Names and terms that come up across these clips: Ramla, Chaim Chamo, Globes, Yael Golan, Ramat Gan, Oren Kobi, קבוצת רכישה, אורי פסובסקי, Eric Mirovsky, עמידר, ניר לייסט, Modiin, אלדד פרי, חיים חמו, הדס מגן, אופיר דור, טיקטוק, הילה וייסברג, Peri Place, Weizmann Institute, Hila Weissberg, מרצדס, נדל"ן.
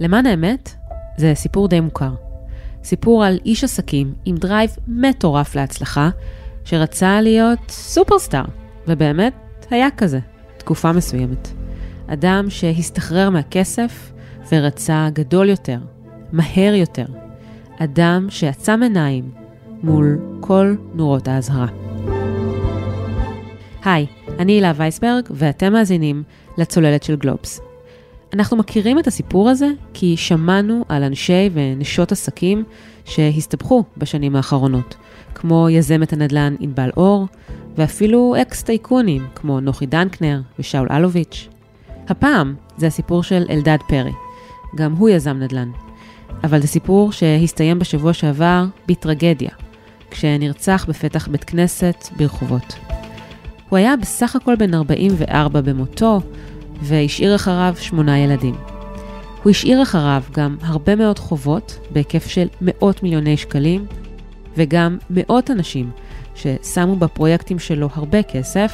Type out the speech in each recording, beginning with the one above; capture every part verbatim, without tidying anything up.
למען האמת, זה סיפור די מוכר. סיפור על איש עסקים עם דרייב מטורף להצלחה, שרצה להיות סופרסטאר, ובאמת היה כזה, תקופה מסוימת. אדם שהסתחרר מהכסף ורצה גדול יותר, מהר יותר. אדם שיצם עיניים מול כל נורות ההזהרה. היי, אני הילה וייסברג ואתם מאזינים לצוללת של גלובס. אנחנו מכירים את הסיפור הזה כי שמענו על אנשי ונשות עסקים שהסתבכו בשנים האחרונות, כמו יזמת הנדל"ן אנבל אור, ואפילו אקס טייקונים כמו נוחי דנקנר ושאול אלוביץ'. הפעם זה הסיפור של אלדד פרי, גם הוא יזם נדל"ן. אבל זה סיפור שהסתיים בשבוע שעבר בטרגדיה, כשנרצח בפתח בית כנסת ברחובות. הוא היה בסך הכל בן ארבעים וארבע במותו, והשאיר אחריו שמונה ילדים. הוא השאיר אחריו גם הרבה מאוד חובות, בהיקף של מאות מיליוני שקלים, וגם מאות אנשים ששמו בפרויקטים שלו הרבה כסף,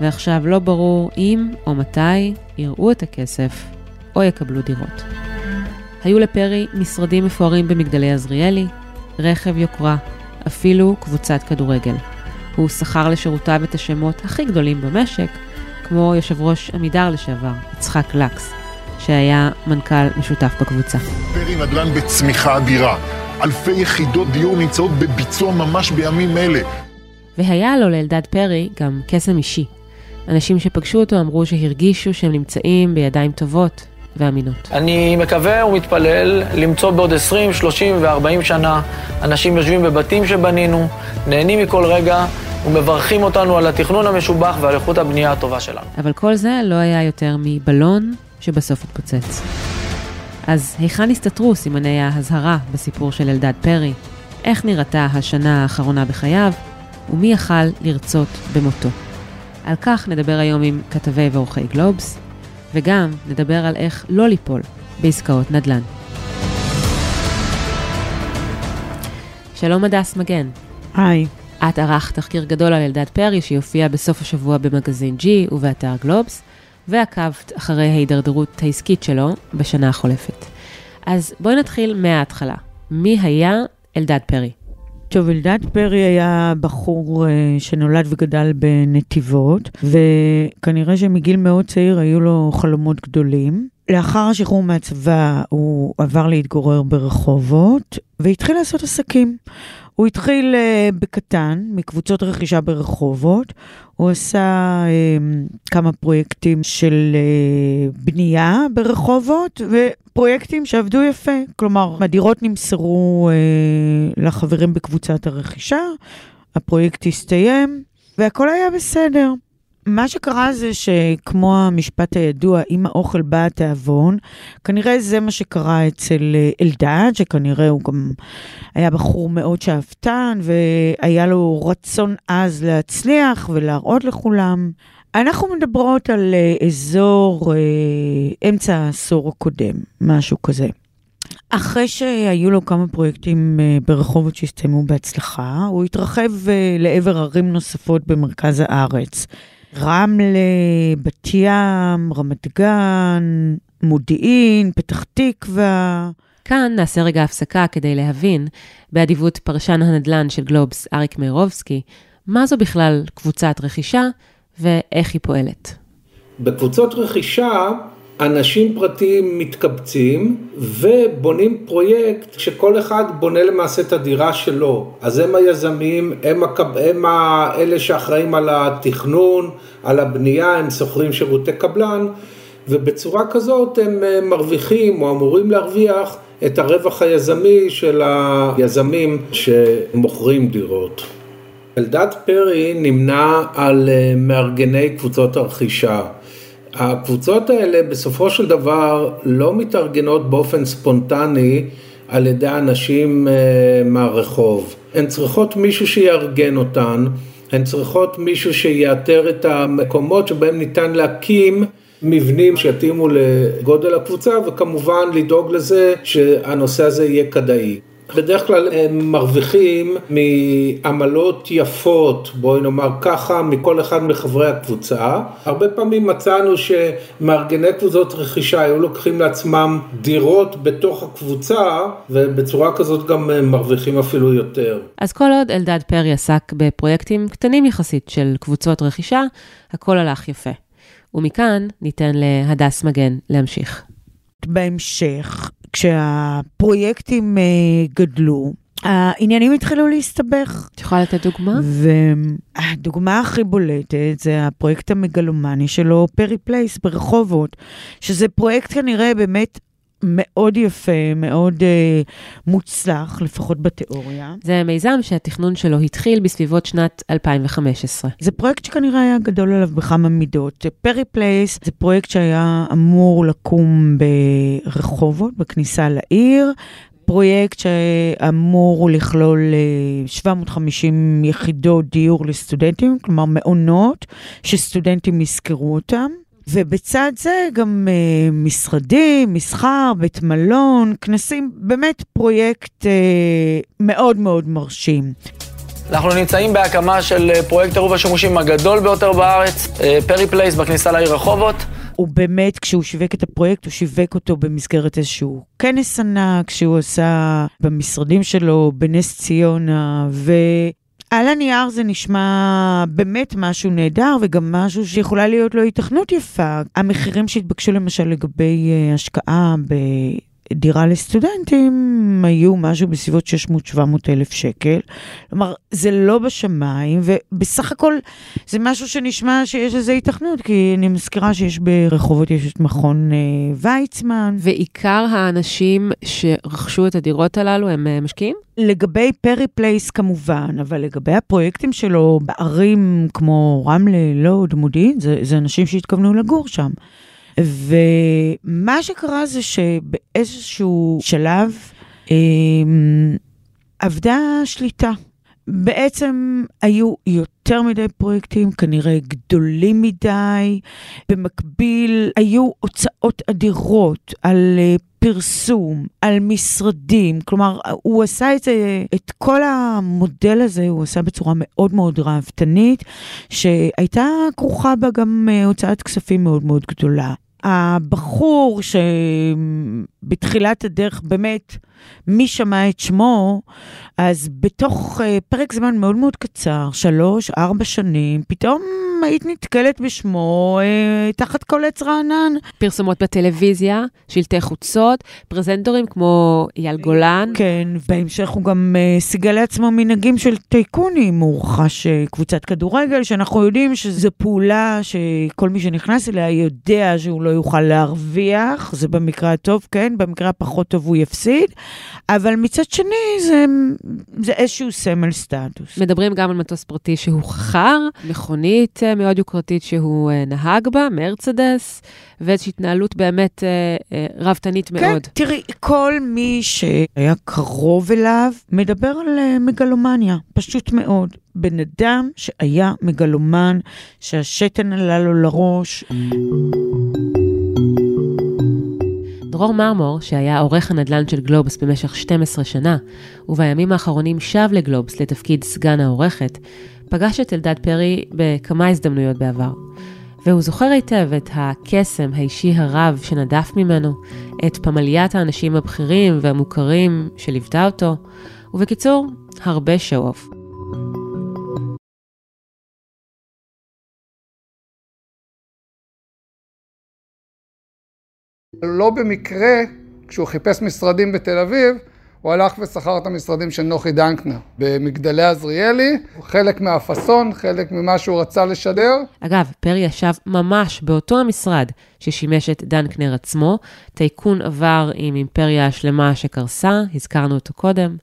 ועכשיו לא ברור אם או מתי יראו את הכסף או יקבלו דירות. היו לפרי משרדים מפוארים במגדלי עזריאלי, רכב יוקרה, אפילו קבוצת כדורגל. הוא שכר לשירותיו את השמות הכי גדולים במשק, כמו יושב ראש עמידר לשעבר, יצחק לקס, שהיה מנכ"ל משותף בקבוצה. פרי נדל"ן בצמיחה אדירה. אלפי יחידות דיור נמצאות בביצוע ממש בימים אלה. והיה לו לאלדד פרי גם קסם אישי. אנשים שפגשו אותו אמרו שהרגישו שהם נמצאים בידיים טובות ואמינות. אני מקווה ומתפלל למצוא בעוד עשרים, שלושים וארבעים שנה אנשים יושבים בבתים שבנינו, נהנים מכל רגע ומברכים אותנו על התכנון המשובח ועל איכות הבנייה הטובה שלנו. אבל כל זה לא היה יותר מבלון שבסוף התפוצץ. אז היכן הסתתרו סימני ההזהרה בסיפור של אלדד פרי? איך נראתה השנה האחרונה בחייו? ומי יכל לרצות במותו? על כך נדבר היום עם כתבי ועורכי גלובס, וגם נדבר על איך לא ליפול בעסקאות נדל"ן. שלום הדס מגן. היי. את ערכת תחקיר גדול על אלדד פרי שיופיע בסוף השבוע במגזין ג'י ובאתר גלובס, ועקבת אחרי ההידרדרות העסקית שלו בשנה החולפת. אז בואי נתחיל מההתחלה. מי היה אלדד פרי? טוב, אלדד פרי היה בחור שנולד וגדל בנתיבות, וכנראה שמגיל מאוד צעיר היו לו חלומות גדולים. לאחר השחרור מהצבא הוא עבר להתגורר ברחובות, והתחיל לעשות עסקים. הוא התחיל בקטן, מקבוצות רכישה ברחובות, הוא עשה כמה פרויקטים של בנייה ברחובות, ופרויקטים שעבדו יפה, כלומר, הדירות נמסרו לחברים בקבוצת הרכישה, הפרויקט הסתיים, והכל היה בסדר. מה שקרה זה שכמו המשפט הידוע, אם האוכל בא התאבון, כנראה זה מה שקרה אצל אלדד, שכנראה הוא גם היה בחור מאוד שאפתן, והיה לו רצון אז להצליח ולהראות לכולם. אנחנו מדברות על אזור אמצע העשור הקודם, משהו כזה. אחרי שהיו לו כמה פרויקטים ברחובות שהסתיימו בהצלחה, הוא התרחב לעבר ערים נוספות במרכז הארץ. רמלה, בת ים, רמת גן, מודיעין, פתח תקווה. כאן נעשה רגע הפסקה כדי להבין, באדיבות פרשן הנדל"ן של גלובס, אריק מירובסקי, מה זו בכלל קבוצת רכישה ואיך היא פועלת. בקבוצות רכישה אנשים פרטיים מתקבצים ובונים פרויקט שכל אחד בונה למעשה את הדירה שלו. אז הם היזמים, הם, הקב... הם האלה שאחראים על התכנון, על הבנייה, הם סוחרים שירותי קבלן, ובצורה כזאת הם מרוויחים או אמורים להרוויח את הרווח היזמי של היזמים שמוכרים דירות. אלדד פרי נמנה על מארגני קבוצות הרכישה. הקבוצות האלה בסופו של דבר לא מתארגנות באופן ספונטני על ידי אנשים מהרחוב. הן צריכות מישהו שיארגן אותן, הן צריכות מישהו שיאתר את המקומות שבהם ניתן להקים מבנים שיתאימו לגודל הקבוצה, וכמובן לדאוג לזה שהנושא הזה יהיה כדאי. בדרך כלל הם מרוויחים מעמלות יפות, בואי נאמר ככה, מכל אחד מחברי הקבוצה. הרבה פעמים מצאנו שמארגני קבוצות רכישה היו לוקחים לעצמם דירות בתוך הקבוצה, ובצורה כזאת גם מרוויחים אפילו יותר. אז כל עוד אלדד פרי עסק בפרויקטים קטנים יחסית של קבוצות רכישה, הכל הלך יפה. ומכאן ניתן להדס מגן להמשיך. בהמשך, כשהפרויקטים גדלו, העניינים התחילו להסתבך. את יכולה לתת דוגמה? והדוגמה הכי בולטת זה הפרויקט המגלומני שלו, פרי פלייס ברחובות, שזה פרויקט כנראה באמת מאוד יפה, מאוד אה, מוצלח, לפחות בתיאוריה. זה מיזם שהתכנון שלו התחיל בסביבות שנת אלפיים וחמש עשרה. זה פרויקט שכנראה היה גדול עליו בכמה מידות. פרי פלייס זה פרויקט שהיה אמור לקום ברחובות, בכניסה לעיר, פרויקט שאמור לכלול שבע מאות וחמישים יחידות דיור לסטודנטים, כלומר מעונות שסטודנטים יזכרו אותם. ובצד זה גם אה, משרדים, מסחר, בית מלון, כנסים, באמת פרויקט אה, מאוד מאוד מרשים. אנחנו נמצאים בהקמה של פרויקט עירוב השימושים הגדול ביותר בארץ, אה, פרי פלייס בכניסה לעיר רחובות. ובאמת כשהוא שיווק את הפרויקט, הוא שיווק אותו במסגרת איזשהו כנס ענק, שהוא עשה במשרדים שלו, בנס ציונה ו... על הנייר זה נשמע באמת משהו נהדר, וגם משהו שיכולה להיות לו התכנות יפה. המחירים שהתבקשו למשל לגבי השקעה בדירה לסטודנטים, היו משהו בסביבות שש מאות עד שבע מאות אלף שקל. כלומר, זה לא בשמיים, ובסך הכל זה משהו שנשמע שיש לזה התכנות, כי אני מזכירה שיש ברחובות, יש את מכון ויצמן. ועיקר האנשים שרכשו את הדירות הללו הם משקיעים? לגבי פרי פלייס כמובן, אבל לגבי הפרויקטים שלו בערים כמו רמלה, לוד, מודיעין, זה, זה אנשים שהתכוונו לגור שם. ומה שקרה זה שבאיזשהו שלב אה, עבדה שליטה. בעצם היו יותר מדי פרויקטים, כנראה גדולים מדי, במקביל היו הוצאות אדירות על פרסום, על משרדים, כלומר הוא עשה את זה, את כל המודל הזה הוא עשה בצורה מאוד מאוד רעבתנית, שהייתה כרוכה בה גם הוצאת כספים מאוד מאוד גדולה. הבחור שבתחילת הדרך באמת מי שמע את שמו, אז בתוך פרק זמן מאוד מאוד קצר, שלוש, ארבע שנים, פתאום היית נתקלת בשמו תחת כל עץ רענן. פרסומות בטלוויזיה, שלטי חוצות, פרזנטורים כמו יעל גולן. כן, בהמשך הוא גם סיגל לעצמו מנהגים של טייקונים, הוא רכש קבוצת כדורגל, שאנחנו יודעים שזו פעולה שכל מי שנכנס אליה יודע שהוא לא יוכל להרוויח, זה במקרה הטוב, כן, במקרה הפחות טוב הוא יפסיד, אבל מצד שני זה, זה איזשהו סמל סטטוס. מדברים גם על מטוס פרטי שהוא חכר, מכונית מאוד יוקרתית שהוא נהג בה, מרצדס, ואיזושהי התנהלות באמת רבתנית כן, מאוד. כן, תראי, כל מי שהיה קרוב אליו מדבר על מגלומניה, פשוט מאוד. בן אדם שהיה מגלומן, שהשתן עלה לו לראש. דרור מרמור, שהיה עורך הנדל"ן של גלובס במשך שתים עשרה שנה, ובימים האחרונים שב לגלובס לתפקיד סגן העורכת, פגש את אלדד פרי בכמה הזדמנויות בעבר. והוא זוכר היטב את הקסם האישי הרב שנדף ממנו, את פמליית האנשים הבכירים והמוכרים שליוותה אותו, ובקיצור, הרבה שואוף. לא במקרה, כשהוא חיפש משרדים בתל אביב, הוא הלך ושכר את המשרדים של נוחי דנקנר. במגדלי עזריאלי, חלק מהפסון, חלק ממה שהוא רצה לשדר. אגב, פרי ישב ממש באותו המשרד ששימש את דנקנר עצמו, טייקון עבר עם אימפריה השלמה שקרסה, הזכרנו אותו קודם,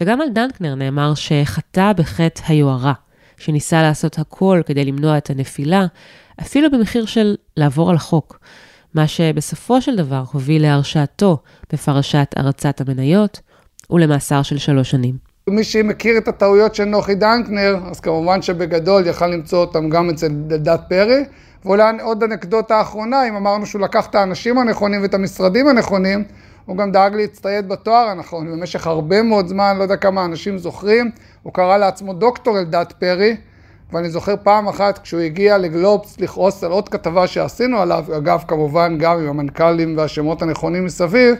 וגם על דנקנר נאמר שחטא בחטא היוערה, שניסה לעשות הכל כדי למנוע את הנפילה, אפילו במחיר של לעבור על החוק. מה שבסופו של דבר הוביל להרשעתו בפרשת הרצת המניות ולמאסר של שלוש שנים. מי שמכיר את הטעויות של נוחי דנקנר, אז כמובן שבגדול יכל למצוא אותם גם אצל אלדד פרי, ואולי עוד אנקדוטה האחרונה, אם אמרנו שהוא לקח את האנשים הנכונים ואת המשרדים הנכונים, הוא גם דאג להצטייד בתואר הנכון, במשך הרבה מאוד זמן, לא יודע כמה אנשים זוכרים, הוא קרא לעצמו דוקטור אלדד פרי, ואני זוכר פעם אחת כשהוא הגיע לגלובס לכעוס על עוד כתבה שעשינו עליו, אגב כמובן גם עם המנכ"לים והשמות הנכונים מסביב,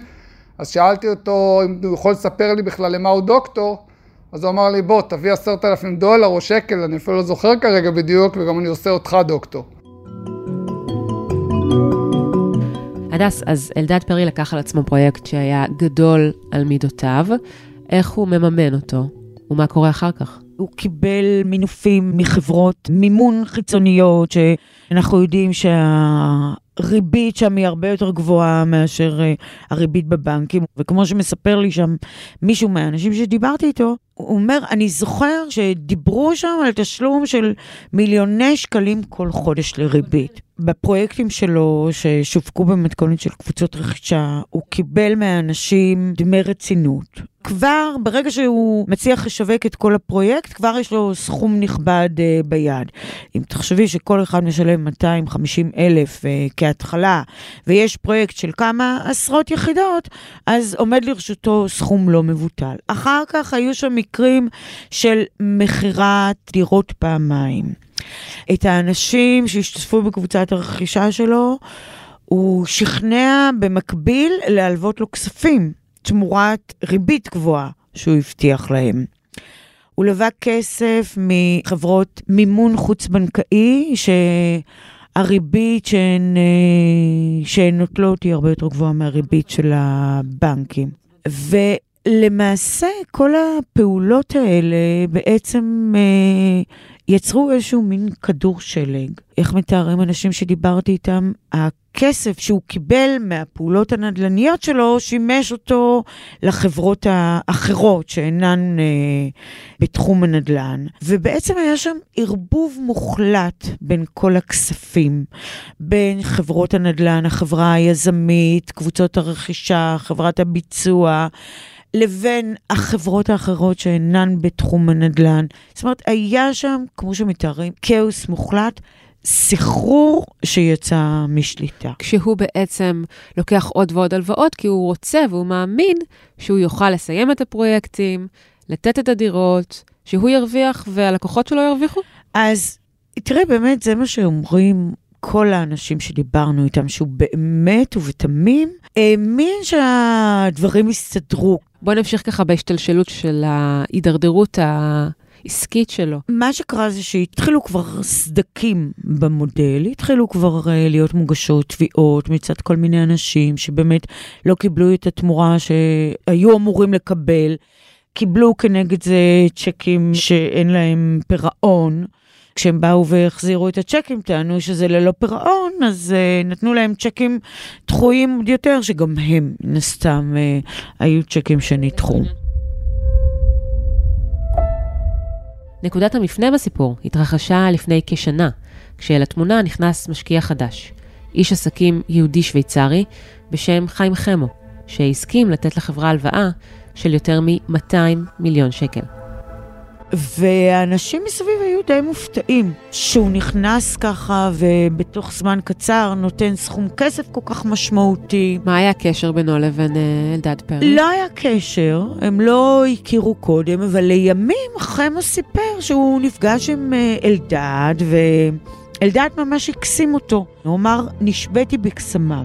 אז שאלתי אותו אם הוא יכול לספר לי בכלל למה הוא דוקטור, אז הוא אמר לי בוא תביא עשרת אלפים דולר או שקל, אני אפילו לא זוכר כרגע בדיוק וגם אני עושה אותך דוקטור. הדס, אז אלדד פרי לקח על עצמו פרויקט שהיה גדול על מידותיו, איך הוא מממן אותו ומה קורה אחר כך? הוא קיבל מינופים מחברות, מימון חיצוניות, שאנחנו יודעים שהריבית שם היא הרבה יותר גבוהה מאשר הריבית בבנקים. וכמו שמספר לי שם מישהו מהאנשים שדיברתי איתו, הוא אומר, אני זוכר שדיברו שם על תשלום של מיליוני שקלים כל חודש לריבית. בפרויקטים שלו ששופקו במתכונת של קבוצות רכישה, הוא קיבל מהאנשים דמי רצינות. כבר ברגע שהוא מצליח לשווק את כל הפרויקט, כבר יש לו סכום נכבד uh, ביד. אם תחשבי שכל אחד משלם מאתיים וחמישים אלף uh, כהתחלה, ויש פרויקט של כמה עשרות יחידות, אז עומד לרשותו סכום לא מבוטל. אחר כך היו שם מקרים של מחירת דירות פעמיים. את האנשים שהשתתפו בקבוצת הרכישה שלו, הוא שכנע במקביל להלוות לו כספים. תמורת ריבית גבוהה שהוא הבטיח להם. הוא לווה כסף מחברות מימון חוץ-בנקאי, שהריבית שהן, שהן נוטלות היא הרבה יותר גבוהה מהריבית של הבנקים. ולמעשה כל הפעולות האלה בעצם יצרו איזשהו מין כדור שלג. איך מתארים אנשים שדיברתי איתם? הכסף שהוא קיבל מהפעולות הנדלניות שלו, שימש אותו לחברות האחרות שאינן אה, בתחום הנדלן. ובעצם היה שם ערבוב מוחלט בין כל הכספים, בין חברות הנדלן, החברה היזמית, קבוצות הרכישה, חברת הביצוע, לבין החברות האחרות שאינן בתחום הנדלן. זאת אומרת, היה שם, כמו שמתארים, כאוס מוחלט, סחרור שיצא משליטה. כשהוא בעצם לוקח עוד ועוד הלוואות, כי הוא רוצה והוא מאמין שהוא יוכל לסיים את הפרויקטים, לתת את הדירות, שהוא ירוויח והלקוחות שלו ירוויחו? אז תראה, באמת זה מה שאומרים כל האנשים שדיברנו איתם, שהוא באמת ובתמים האמין שהדברים יסתדרו. בוא נמשיך ככה בהשתלשלות של ההידרדרות ה... עסקית שלו. מה שקרה זה שהתחילו כבר סדקים במודל, התחילו כבר uh, להיות מוגשות תביעות מצד כל מיני אנשים שבאמת לא קיבלו את התמורה שהיו אמורים לקבל, קיבלו כנגד זה צ'קים שאין להם פירעון, כשהם באו והחזירו את הצ'קים, טענו שזה ללא פירעון, אז uh, נתנו להם צ'קים דחויים יותר, שגם הם נסתם uh, היו צ'קים שנדחו. נקודת המפנה בסיפור התרחשה לפני כשנה, כשלתמונה נכנס משקיע חדש, איש עסקים יהודי שוויצרי בשם חיים חמו, שהסכים לתת לחברה הלוואה של יותר מ-מאתיים מיליון שקל. והאנשים מסביב היו די מופתעים, שהוא נכנס ככה ובתוך זמן קצר נותן סכום כסף כל כך משמעותי. מה היה הקשר בינו לבין אלדד פרי? לא היה קשר, הם לא הכירו קודם, אבל לימים חמו סיפר שהוא נפגש עם אלדד, ואלדד ממש הקסים אותו. הוא אמר, נשבתי בקסמיו.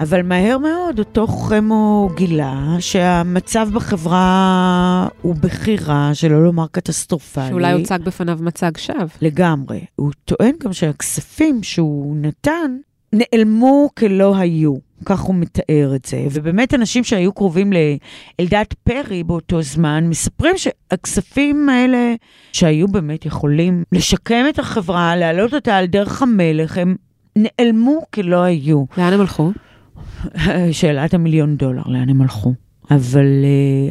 אבל מהר מאוד אותו חמו גילה שהמצב בחברה הוא בחירה, שלא לומר קטסטרופלי. שאולי הוצג בפניו מצג שווא. לגמרי. הוא טוען גם שהכספים שהוא נתן נעלמו כלא היו. כך הוא מתאר את זה. ובאמת אנשים שהיו קרובים לאלדד פרי באותו זמן מספרים שהכספים האלה שהיו באמת יכולים לשקם את החברה, להעלות אותה על דרך המלך, הם נעלמו כלא היו. לאן הם הלכו? שאלת המיליון דולר, לאן הם הלכו. אבל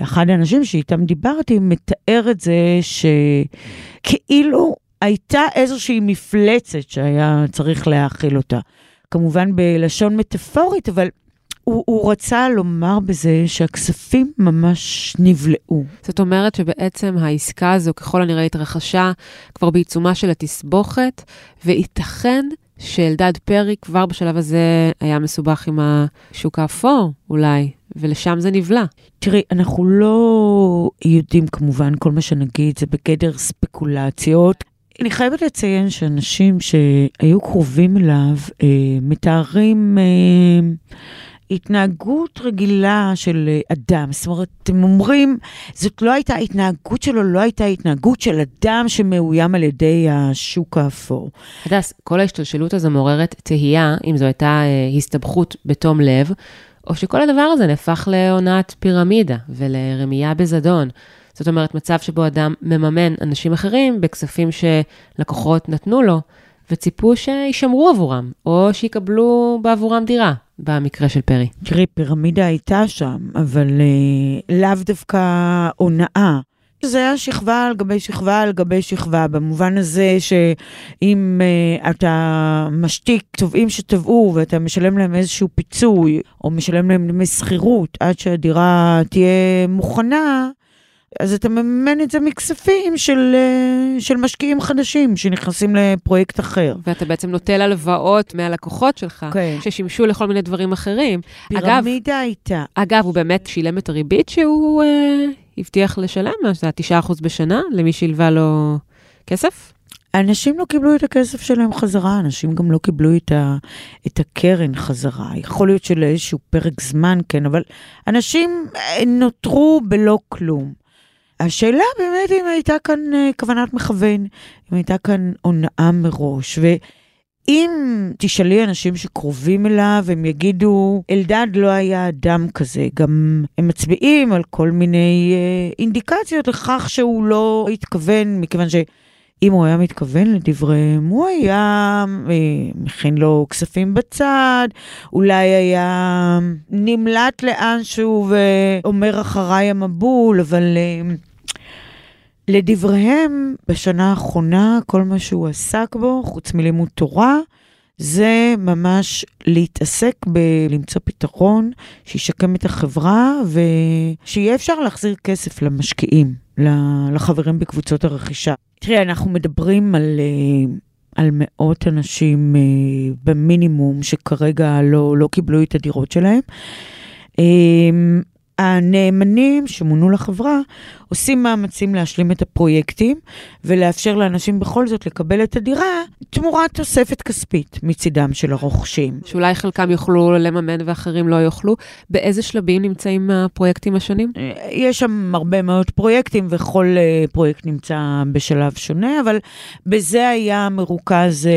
אחד האנשים שאיתם דיברתי מתאר את זה שכאילו הייתה איזושהי מפלצת שהיה צריך להאכיל אותה. כמובן בלשון מטאפורית, אבל הוא, הוא רצה לומר בזה שהכספים ממש נבלעו. זאת אומרת שבעצם העסקה הזו ככל הנראה התרחשה כבר בעיצומה של התסבוכת, וייתכן שאלדד פרי כבר בשלב הזה היה מסובך עם השוק האפור אולי, ולשם זה נבלע. תראי, אנחנו לא יודעים כמובן, כל מה שנגיד זה בגדר ספקולציות. אני חייבת לציין שאנשים שהיו קרובים אליו אה, מתארים אה, התנהגות רגילה של אדם. זאת אומרת, אתם אומרים, זאת לא הייתה התנהגות שלו, לא הייתה התנהגות של אדם שמאוים על ידי השוק האפור. הדס, כל ההשתלשלות הזו מעוררת תהייה, אם זו הייתה אה, הסתבכות בתום לב, או שכל הדבר הזה נהפך לעונת פירמידה ולרמייה בזדון. זאת אומרת, מצב שבו אדם מממן אנשים אחרים בכספים שלקוחות נתנו לו, וציפו שישמרו עבורם, או שיקבלו בעבורם דירה, במקרה של פרי. תראי, פירמידה הייתה שם, אבל אה, לאו דווקא הונאה. זה היה שכבה על גבי שכבה על גבי שכבה, במובן הזה שאם uh, אתה משתיק תובעים שתבעו, ואתה משלם להם איזשהו פיצוי, או משלם להם דמי שכירות, עד שהדירה תהיה מוכנה, אז אתה מממן את זה מכספים של, של משקיעים חדשים, שנכנסים לפרויקט אחר. ואתה בעצם נוטל הלוואות מהלקוחות שלך, okay. ששימשו לכל מיני דברים אחרים. פירמידה אגב, הייתה. אגב, הוא באמת שילם את הריבית שהוא... Uh... הבטיח לשלם, זה ה-תשעה אחוז בשנה, למי שילווה לו כסף? אנשים לא קיבלו את הכסף שלהם חזרה, אנשים גם לא קיבלו את, ה, את הקרן חזרה, יכול להיות שלאיזשהו פרק זמן, כן, אבל אנשים נותרו בלא כלום. השאלה באמת אם הייתה כאן כוונת מכוון, אם הייתה כאן הונאה מראש, ו... אם תשאלי אנשים שקרובים אליו, הם יגידו, אלדד לא היה אדם כזה. גם הם מצביעים על כל מיני אה, אינדיקציות לכך שהוא לא התכוון, מכיוון שאם הוא היה מתכוון לדבריהם, הוא היה אה, מכין לו כספים בצד, אולי היה נמלט לאנשהו ואומר אחריי המבול, אבל... אה, לדבריהם, בשנה האחרונה, כל מה שהוא עסק בו, חוץ מלימוד תורה, זה ממש להתעסק בלמצוא פתרון שישקם את החברה, ושיהיה אפשר להחזיר כסף למשקיעים, לחברים בקבוצות הרכישה. תראי, אנחנו מדברים על, על מאות אנשים במינימום, שכרגע לא, לא קיבלו את הדירות שלהם. הנאמנים שמונו לחברה עושים מאמצים להשלים את הפרויקטים ולאפשר לאנשים בכל זאת לקבל את הדירה תמורת תוספת כספית מצידם של הרוכשים. שאולי חלקם יוכלו לממן ואחרים לא יוכלו. באיזה שלבים נמצאים הפרויקטים השונים? יש שם הרבה מאוד פרויקטים וכל פרויקט נמצא בשלב שונה, אבל בזה היה מרוכז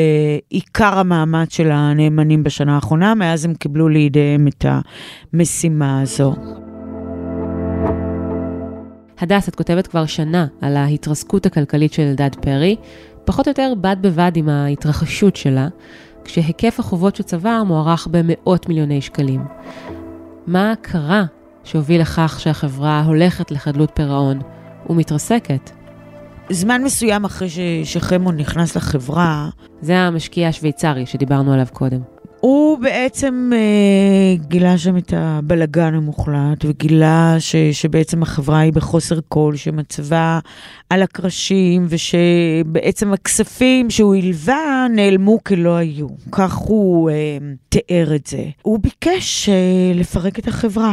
עיקר המעמד של הנאמנים בשנה האחרונה, מאז הם קיבלו לידיהם את המשימה הזו. הדס, את כותבת כבר שנה על ההתרסקות הכלכלית של אלדד פרי, פחות או יותר בד בבד עם ההתרחשות שלה, כשהיקף החובות שצבר מוערך במאות מיליוני שקלים. מה קרה שהוביל לכך שהחברה הולכת לחדלות פירעון ומתרסקת? זמן מסוים אחרי שחמו נכנס לחברה. זה המשקיע השוויצרי שדיברנו עליו קודם. הוא בעצם אה, גילה שם את הבלגן המוחלט, וגילה ש, שבעצם החברה היא בחוסר כל, שמצבה על הקרשים, ושבעצם הכספים שהוא הלווה נעלמו כלא היו. כך הוא אה, תיאר את זה. הוא ביקש אה, לפרק את החברה.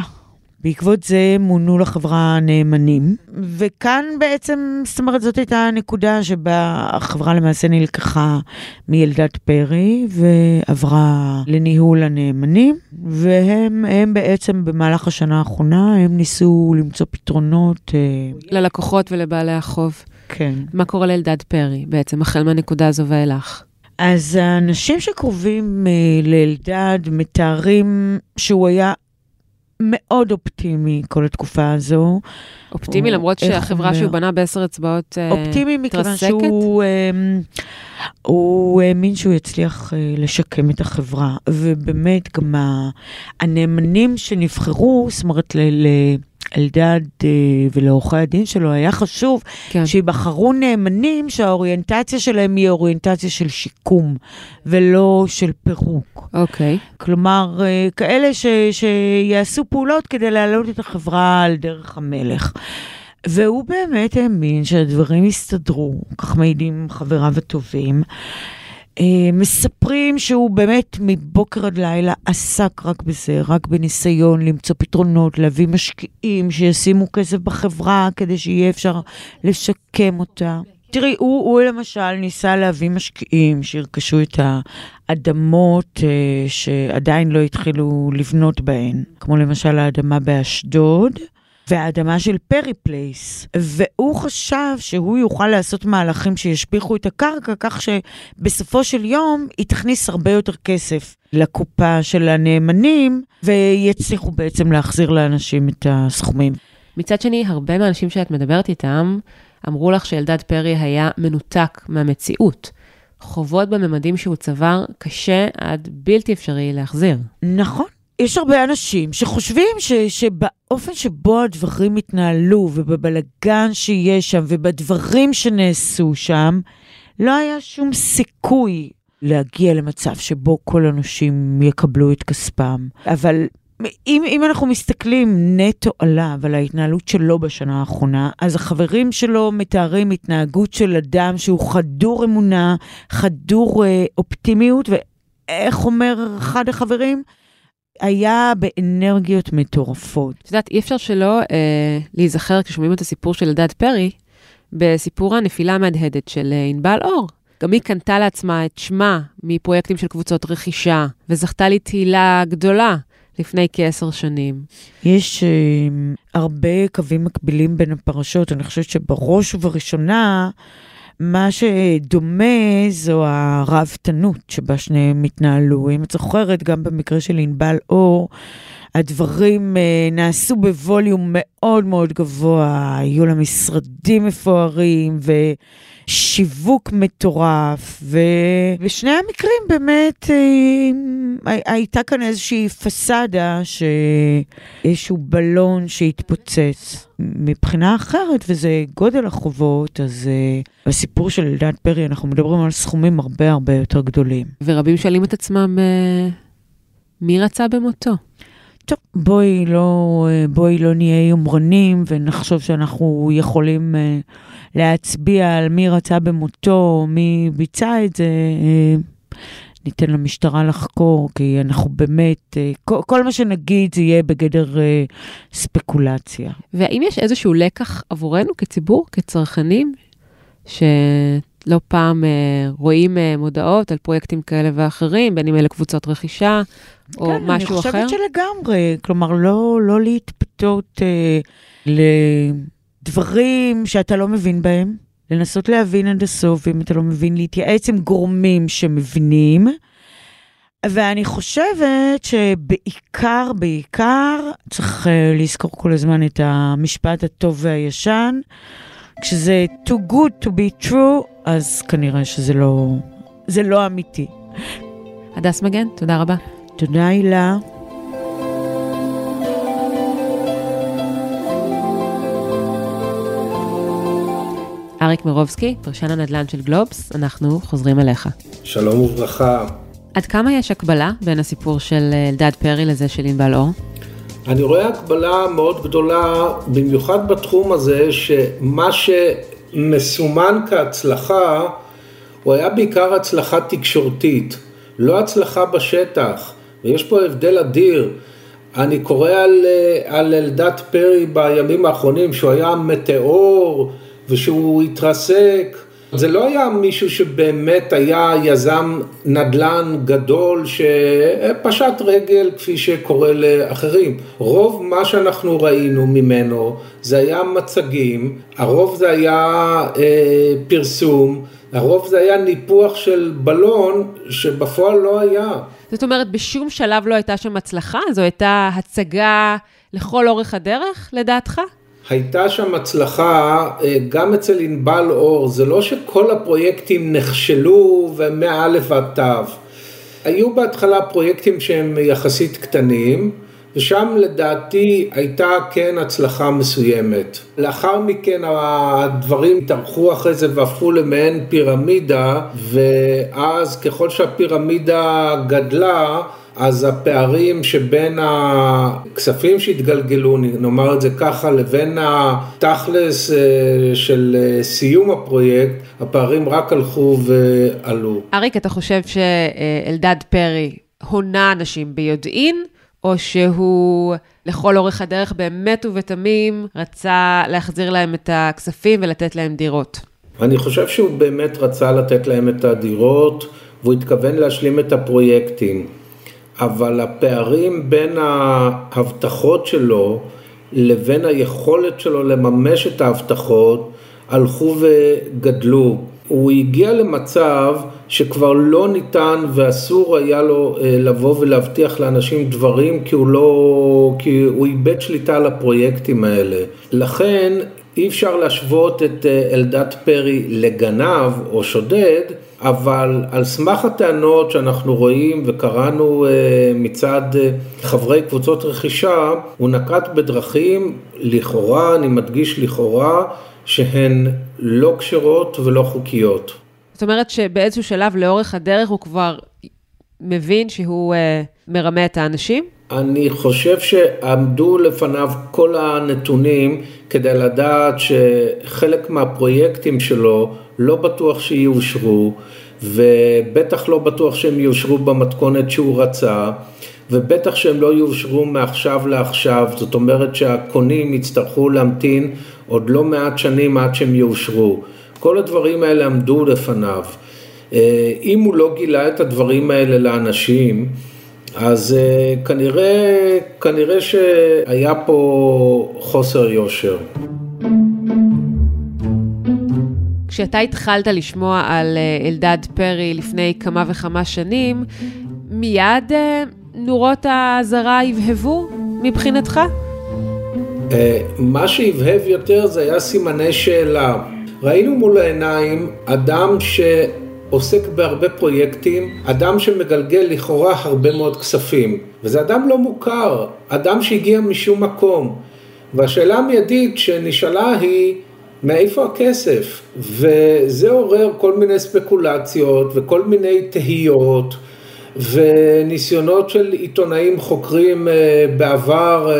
בעקבות זה מונו לחברה נאמנים, וכאן בעצם, זאת אומרת, זאת הייתה הנקודה שבה החברה למעשה נלקחה מילדת פרי, ועברה לניהול הנאמנים, והם הם בעצם במהלך השנה האחרונה, הם ניסו למצוא פתרונות. ללקוחות ולבעלי החוב. כן. מה קורה לילדת פרי בעצם, החל מהנקודה הזו ואילך? אז האנשים שקרובים לילדד מתארים שהוא היה מאוד אופטימי כל התקופה הזו. אופטימי, למרות שהחברה שהוא בנה בעשר אצבעות מתרסקת? אופטימי מכיוון שהוא האמין שהוא יצליח לשקם את החברה, ובאמת גם הנאמנים שנבחרו, זאת אומרת לאלדד ולעורכי הדין שלו, היה חשוב שיבחרו נאמנים שהאוריינטציה שלהם היא אוריינטציה של שיקום, ולא של פירוק. אוקיי. כלומר, כאלה שיעשו פעולות כדי להעלות את החברה על דרך המלך. והוא באמת האמין שהדברים יסתדרו, כך מעידים חבריו הטובים, מספרים שהוא באמת מבוקר עד לילה עסק רק בזה, רק בניסיון למצוא פתרונות, להביא משקיעים שישימו כסף בחברה כדי שיהיה אפשר לשקם אותה. תראי, הוא, הוא למשל ניסה להביא משקיעים שירכשו את האדמות שעדיין לא התחילו לבנות בהן, כמו למשל האדמה באשדוד, והאדמה של פרי פלייס, והוא חשב שהוא יוכל לעשות מהלכים שישפיכו את הקרקע, כך שבסופו של יום היא תכניס הרבה יותר כסף לקופה של הנאמנים, ויצליחו בעצם להחזיר לאנשים את הסכומים. מצד שני, הרבה מהאנשים שאת מדברת איתם, אמרו לך שאלדד פרי היה מנותק מהמציאות. חובות בממדים שהוא צבר קשה עד בלתי אפשרי להחזיר. נכון. יש הרבה אנשים שחושבים ש, שבאופן שבו הדברים התנהלו ובבלגן שיש שם ובדברים שנעשו שם, לא היה שום סיכוי להגיע למצב שבו כל אנשים יקבלו את כספם. אבל אם, אם אנחנו מסתכלים נטו עליו, על ההתנהלות שלו בשנה האחרונה, אז החברים שלו מתארים התנהגות של אדם שהוא חדור אמונה, חדור אה, אופטימיות, ואיך אומר אחד החברים? היה באנרגיות מטורפות. את יודעת, אי אפשר שלא אה, להיזכר כששומעים את הסיפור של אלדד פרי, בסיפור הנפילה המהדהדת של אנבל אור. גם היא קנתה לעצמה את שמה מפרויקטים של קבוצות רכישה, וזכתה לתהילה גדולה לפני כעשר שנים. יש אה, הרבה קווים מקבילים בין הפרשות, אני חושבת שבראש ובראשונה, מה שדומה זו הרבתנות שבה שניהם התנהלו. אם את זוכרת, גם במקרה של אנבל אור, הדברים נעשו בווליום מאוד מאוד גבוה, היו לה משרדים מפוארים ושיווק מטורף, ובשני המקרים באמת הייתה כאן איזושהי פסדה, איזשהו בלון שהתפוצץ. מבחינה אחרת, וזה גודל החובות, אז בסיפור של אלדד פרי אנחנו מדברים על סכומים הרבה הרבה יותר גדולים. ורבים שואלים את עצמם, מי רצה במותו? טוב, בואי לא, בואי לא נהיה יומרנים ונחשוב שאנחנו יכולים להצביע על מי רצה במותו, מי ביצע את זה. ניתן למשטרה לחקור, כי אנחנו באמת, כל מה שנגיד זה יהיה בגדר ספקולציה. והאם יש איזשהו לקח עבורנו כציבור, כצרכנים, שלא פעם רואים מודעות על פרויקטים כאלה ואחרים, בין אם אלה קבוצות רכישה או משהו אחר? אני חושבת שלגמרי, כלומר לא, לא להתפתות לדברים שאתה לא מבין בהם. לנסות להבין עד הסוף, אם אתה לא מבין, להתייעץ עם גורמים שמבינים. ואני חושבת שבעיקר, בעיקר, צריך לזכור כל הזמן את המשפט הטוב והישן. כשזה too good to be true, אז כנראה שזה לא, זה לא אמיתי. הדס מגן, תודה רבה. תודה, אילה. אריק מירובסקי, פרשן הנדל"ן של גלובס, אנחנו חוזרים אליך. שלום וברכה. עד כמה יש הקבלה בין הסיפור של אלדד פרי לזה של אנבל אור? אני רואה הקבלה מאוד גדולה, במיוחד בתחום הזה, שמה שמסומן כהצלחה, הוא היה בעיקר הצלחה תקשורתית, לא הצלחה בשטח, ויש פה הבדל אדיר. אני קורא על, על אלדד פרי בימים האחרונים, שהוא היה מטאור, ושהוא התרסק. זה לא היה מישהו שבאמת היה יזם נדל"ן גדול שפשט רגל כפי שקורה לאחרים. רוב מה שאנחנו ראינו ממנו זה היה מצגים, הרוב זה היה אה, פרסום, הרוב זה היה ניפוח של בלון שבפועל לא היה. זאת אומרת, בשום שלב לא הייתה שם הצלחה? זו הייתה הצגה לכל אורך הדרך לדעתך? הייתה שם הצלחה, גם אצל אנבל אור, זה לא שכל הפרויקטים נכשלו ומאלף ועד תו. היו בהתחלה פרויקטים שהם יחסית קטנים, ושם לדעתי הייתה כן הצלחה מסוימת. לאחר מכן הדברים תרחו אחרי זה והפכו למעין פירמידה, ואז ככל שהפירמידה גדלה, אז הפערים שבין הכספים שהתגלגלו, נאמר את זה ככה, לבין התכלס של סיום הפרויקט, הפערים רק הלכו ועלו. אריק, אתה חושב שאלדד פרי הונה אנשים ביודעין, או שהוא לכל אורך הדרך באמת ובתמים רצה להחזיר להם את הכספים ולתת להם דירות? אני חושב שהוא באמת רצה לתת להם את הדירות, והוא התכוון להשלים את הפרויקטים. אבל הפערים בין ההבטחות שלו לבין היכולת שלו לממש את ההבטחות הלכו וגדלו. הוא הגיע למצב שכבר לא ניתן ואסור היה לו לבוא ולהבטיח לאנשים דברים, כי הוא לא, כי הוא איבד שליטה על הפרויקטים האלה. לכן אי אפשר להשוות את אלדד פרי לגנב או שודד, אבל על סמך הטענות שאנחנו רואים וקראנו מצד חברי קבוצות רכישה, הוא נקט בדרכים לכאורה, אני מדגיש לכאורה, שהן לא קשרות ולא חוקיות. זאת אומרת שבאיזשהו שלב לאורך הדרך הוא כבר מבין שהוא מרמה את האנשים? אני חושב שעמדו לפניו כל הנתונים כדי לדעת שחלק מהפרויקטים שלו לא בטוח שיאושרו, ובטח לא בטוח שהם יאושרו במתכונת שהוא רצה, ובטח שהם לא יאושרו מעכשיו לעכשיו. זאת אומרת שהקונים יצטרכו להמתין עוד לא מעט שנים עד שהם יאושרו. כל הדברים האלה עמדו לפניו. אם הוא לא גילה את הדברים האלה לאנשים, אז כנראה, כנראה שהיה פה חוסר יושר. כשאתה התחלת לשמוע על אלדד פרי לפני כמה וכמה שנים, מיד נורות הזרה הבהבו מבחינתך? מה שהבהב יותר זה היה סימני שאלה. ראינו מול העיניים אדם שעוסק בהרבה פרויקטים, אדם שמגלגל לכאורה הרבה מאוד כספים, וזה אדם לא מוכר, אדם שהגיע משום מקום. והשאלה המיידית שנשאלה היא, מאיפה הכסף? וזה עורר כל מיני ספקולציות וכל מיני תהיות וניסיונות של עיתונאים חוקרים בעבר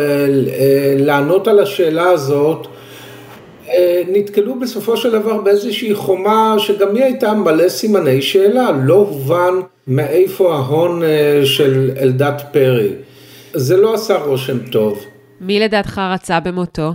לענות על השאלה הזאת, נתקלו בסופו של דבר באיזושהי חומה שגם היא הייתה מלא סימני שאלה. לא הובן מאיפה ההון של אלדד פרי. זה לא עשה רושם טוב. מי לדעתך רצה במותו?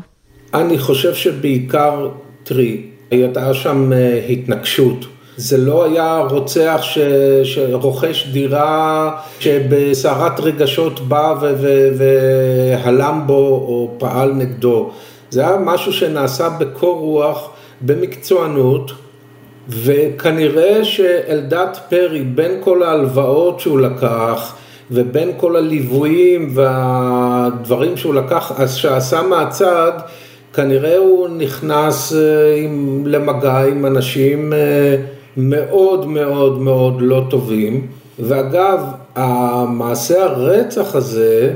אני חושב שבעיקר טרי, הייתה שם התנגשות. זה לא היה רוצח ש... שרוכש דירה שבסערת רגשות בא ו... והלם בו או פעל נגדו. זה היה משהו שנעשה בקור רוח, במקצוענות, וכנראה שאלדד פרי בין כל ההלוואות שהוא לקח, ובין כל הליוויים והדברים שהוא לקח, אז שעשה מהצד, כנראה הוא נכנס עם, למגע עם אנשים מאוד מאוד מאוד לא טובים. ואגב, המעשה הרצח הזה,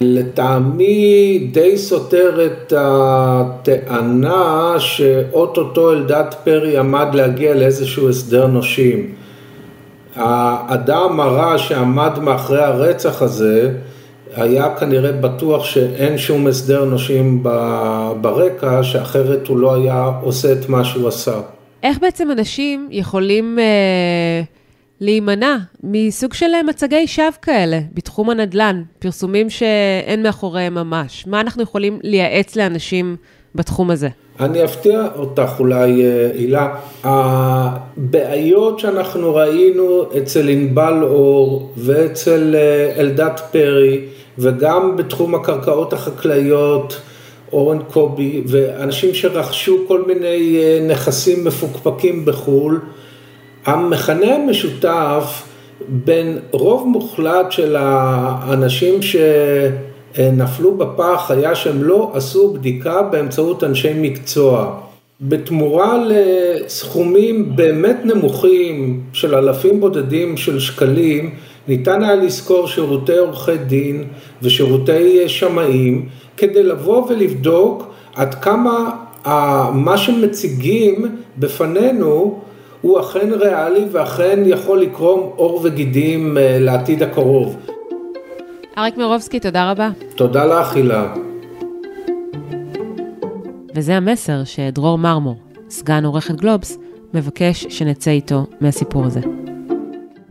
לטעמי די סותר את הטענה שאוטוטו אלדד פרי עמד להגיע לאיזשהו הסדר נושים. האדם הרע שעמד מאחרי הרצח הזה היה כנראה בטוח שאין שום הסדר נושים ברקע, שאחרת הוא לא היה עושה את מה שהוא עשה. איך בעצם אנשים יכולים אה, להימנע מסוג של מצגי שווא כאלה בתחום הנדל"ן, פרסומים שאין מאחוריהם ממש? מה אנחנו יכולים לייעץ לאנשים בתחום הזה? אני אפתיע אותך אולי, אילה. הבעיות שאנחנו ראינו אצל אנבל אור ואצל אלדד פרי, וגם בתחום הקרקעות החקלאיות, אורן קובי, ואנשים שרכשו כל מיני נכסים מפוקפקים בחול, המכנה המשותף בין רוב מוחלט של האנשים ש... נפלו בפח היה שהם לא עשו בדיקה באמצעות אנשי מקצוע. בתמורה לסכומים באמת נמוכים של אלפים בודדים של שקלים, ניתן היה לזכור שירותי עורכי דין ושירותי שמאים, כדי לבוא ולבדוק עד כמה מה שמציגים בפנינו הוא אכן ריאלי ואכן יכול לקרום עור וגידים לעתיד הקרוב. אריק מירובסקי, תודה רבה. תודה לאכילה. וזה המסר שדרור מרמור, סגן עורכת גלובס, מבקש שנצא איתו מהסיפור הזה.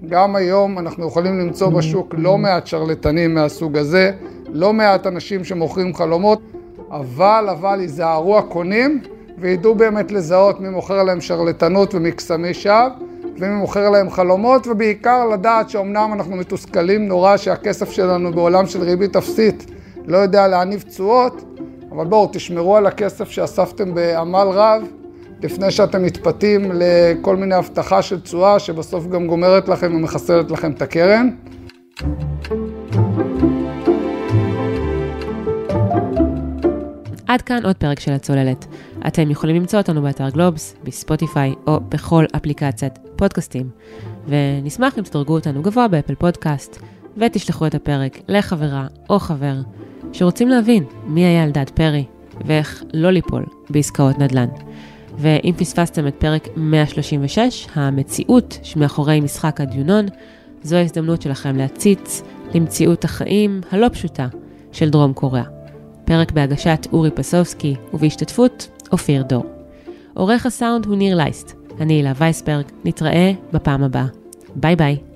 גם היום אנחנו יכולים למצוא בשוק לא מעט שרלטנים מהסוג הזה, לא מעט אנשים שמוכרים חלומות, אבל, אבל ייזהרו הקונים וידעו באמת לזהות מי מוכר להם שרלטנות ומקסמי שווא, ומי מוכר להם חלומות, ובעיקר לדעת שאומנם אנחנו מתוסכלים נורא שהכסף שלנו בעולם של ריבית אפסית לא יודע להניב תשואות, אבל בואו תשמרו על הכסף שאספתם בעמל רב, לפני שאתם מתפתים לכל מיני הבטחה של תשואה שבסוף גם גומרת לכם ומחסלת לכם את הקרן. עד כאן עוד פרק של הצוללת. אתם יכולים למצוא אותנו באתר גלובס, בספוטיפיי או בכל אפליקציית פודקאסטים. ונשמח אם תדרגו אותנו גבוה באפל פודקאסט ותשלחו את הפרק לחברה או חבר שרוצים להבין מי היה אלדד פרי ואיך לא ליפול בעסקאות נדל"ן. ואם פספסתם את פרק מאה שלושים ושש, המציאות שמאחורי משחק הדיונון, זו ההזדמנות שלכם להציץ למציאות החיים הלא פשוטה של דרום קוריאה. פרק בהגשת אורי פסובסקי ובהשתתפות אופיר דור. עורך הסאונד הוא ניר לייסט. אני הילה וייסברג, נתראה בפעם הבאה. ביי ביי.